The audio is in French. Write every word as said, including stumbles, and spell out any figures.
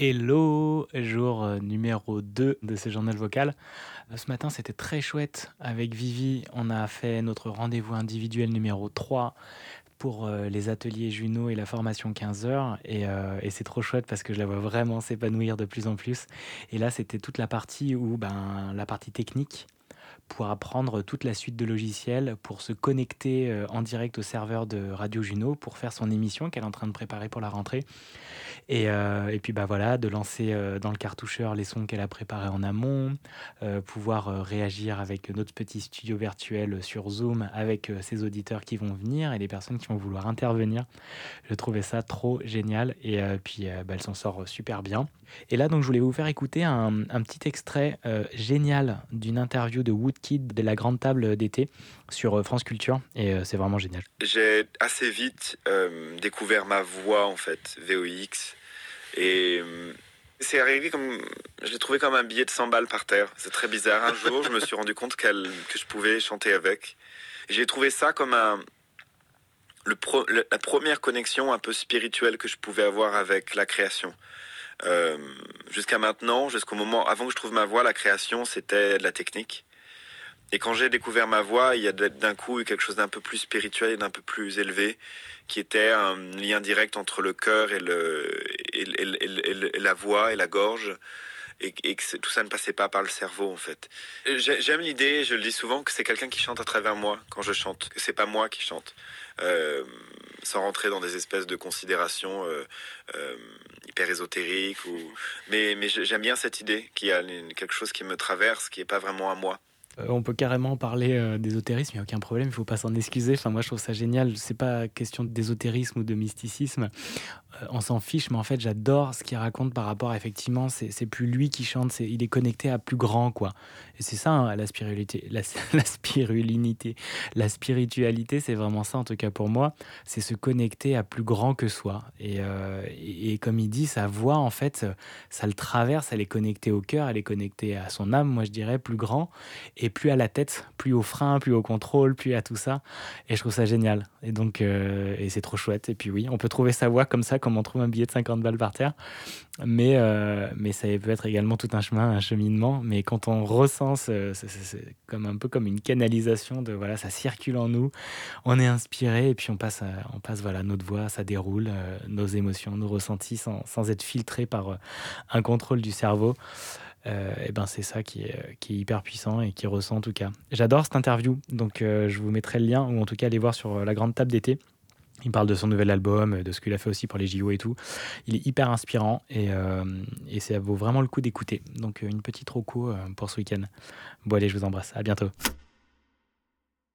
Hello, jour numéro deux de ce journal vocal. Ce matin, c'était très chouette. Avec Vivi, on a fait notre rendez-vous individuel numéro trois pour les ateliers Juno et la formation quinze heures. Et, euh, et c'est trop chouette parce que je la vois vraiment s'épanouir de plus en plus. Et là, c'était toute la partie où, ben, la partie technique pour apprendre toute la suite de logiciels, pour se connecter en direct au serveur de Radio Juno, pour faire son émission qu'elle est en train de préparer pour la rentrée. Et, euh, et puis bah voilà, de lancer dans le cartoucheur les sons qu'elle a préparés en amont, euh, pouvoir réagir avec notre petit studio virtuel sur Zoom avec ses auditeurs qui vont venir et les personnes qui vont vouloir intervenir. Je trouvais ça trop génial et euh, puis euh, bah, elle s'en sort super bien. Et là, donc, je voulais vous faire écouter un, un petit extrait euh, génial d'une interview de Woodkid de la Grande Table d'été sur France Culture et euh, c'est vraiment génial. J'ai assez vite euh, découvert ma voix en fait, V O I X, et euh, c'est arrivé comme, je l'ai trouvé comme un billet de cent balles par terre. C'est très bizarre. Un jour, je me suis rendu compte qu'elle, que je pouvais chanter avec. Et j'ai trouvé ça comme un, le pro, le, la première connexion un peu spirituelle que je pouvais avoir avec la création. Euh, jusqu'à maintenant, jusqu'au moment avant que je trouve ma voix, la création c'était de la technique. Et quand j'ai découvert ma voix, il y a d'un coup eu quelque chose d'un peu plus spirituel et d'un peu plus élevé, qui était un lien direct entre le cœur et le et, et, et, et, et la voix et la gorge, et, et que tout ça ne passait pas par le cerveau en fait. J'ai, j'aime l'idée, je le dis souvent, que c'est quelqu'un qui chante à travers moi quand je chante, que c'est pas moi qui chante. Euh, sans rentrer dans des espèces de considérations euh, euh, hyper ésotériques. Ou... Mais, mais j'aime bien cette idée, qu'il y a quelque chose qui me traverse, qui n'est pas vraiment à moi. Euh, on peut carrément parler euh, d'ésotérisme, il n'y a aucun problème, il ne faut pas s'en excuser. Enfin, moi, je trouve ça génial. Ce n'est pas question d'ésotérisme ou de mysticisme. Euh, on s'en fiche, mais en fait, j'adore ce qu'il raconte par rapport, effectivement, c'est, c'est plus lui qui chante, c'est, il est connecté à plus grand, quoi. Et c'est ça, hein, la spiritualité, la, la spirulinité. La spiritualité, c'est vraiment ça, en tout cas pour moi. C'est se connecter à plus grand que soi. Et, euh, et, et comme il dit, sa voix, en fait, ça le traverse, elle est connectée au cœur, elle est connectée à son âme, moi, je dirais, plus grand. Et Et plus à la tête, plus au frein, plus au contrôle, plus à tout ça. Et je trouve ça génial. Et donc, euh, et c'est trop chouette. Et puis oui, on peut trouver sa voix comme ça, comme on trouve un billet de cinquante balles par terre. Mais, euh, mais ça peut être également tout un chemin, un cheminement. Mais quand on ressent, c'est, c'est, c'est comme un peu comme une canalisation de voilà, ça circule en nous. On est inspiré et puis on passe, on passe voilà, notre voix, ça déroule, euh, nos émotions, nos ressentis, sans, sans être filtré par euh, un contrôle du cerveau. Euh, et ben c'est ça qui est, qui est hyper puissant et qui ressent en tout cas. J'adore cette interview, donc euh, je vous mettrai le lien, ou en tout cas allez voir sur la Grande Table d'été. Il parle de son nouvel album, de ce qu'il a fait aussi pour les J O et tout. Il est hyper inspirant et, euh, et ça vaut vraiment le coup d'écouter. Donc une petite roco pour ce week-end. Bon allez, je vous embrasse, à bientôt.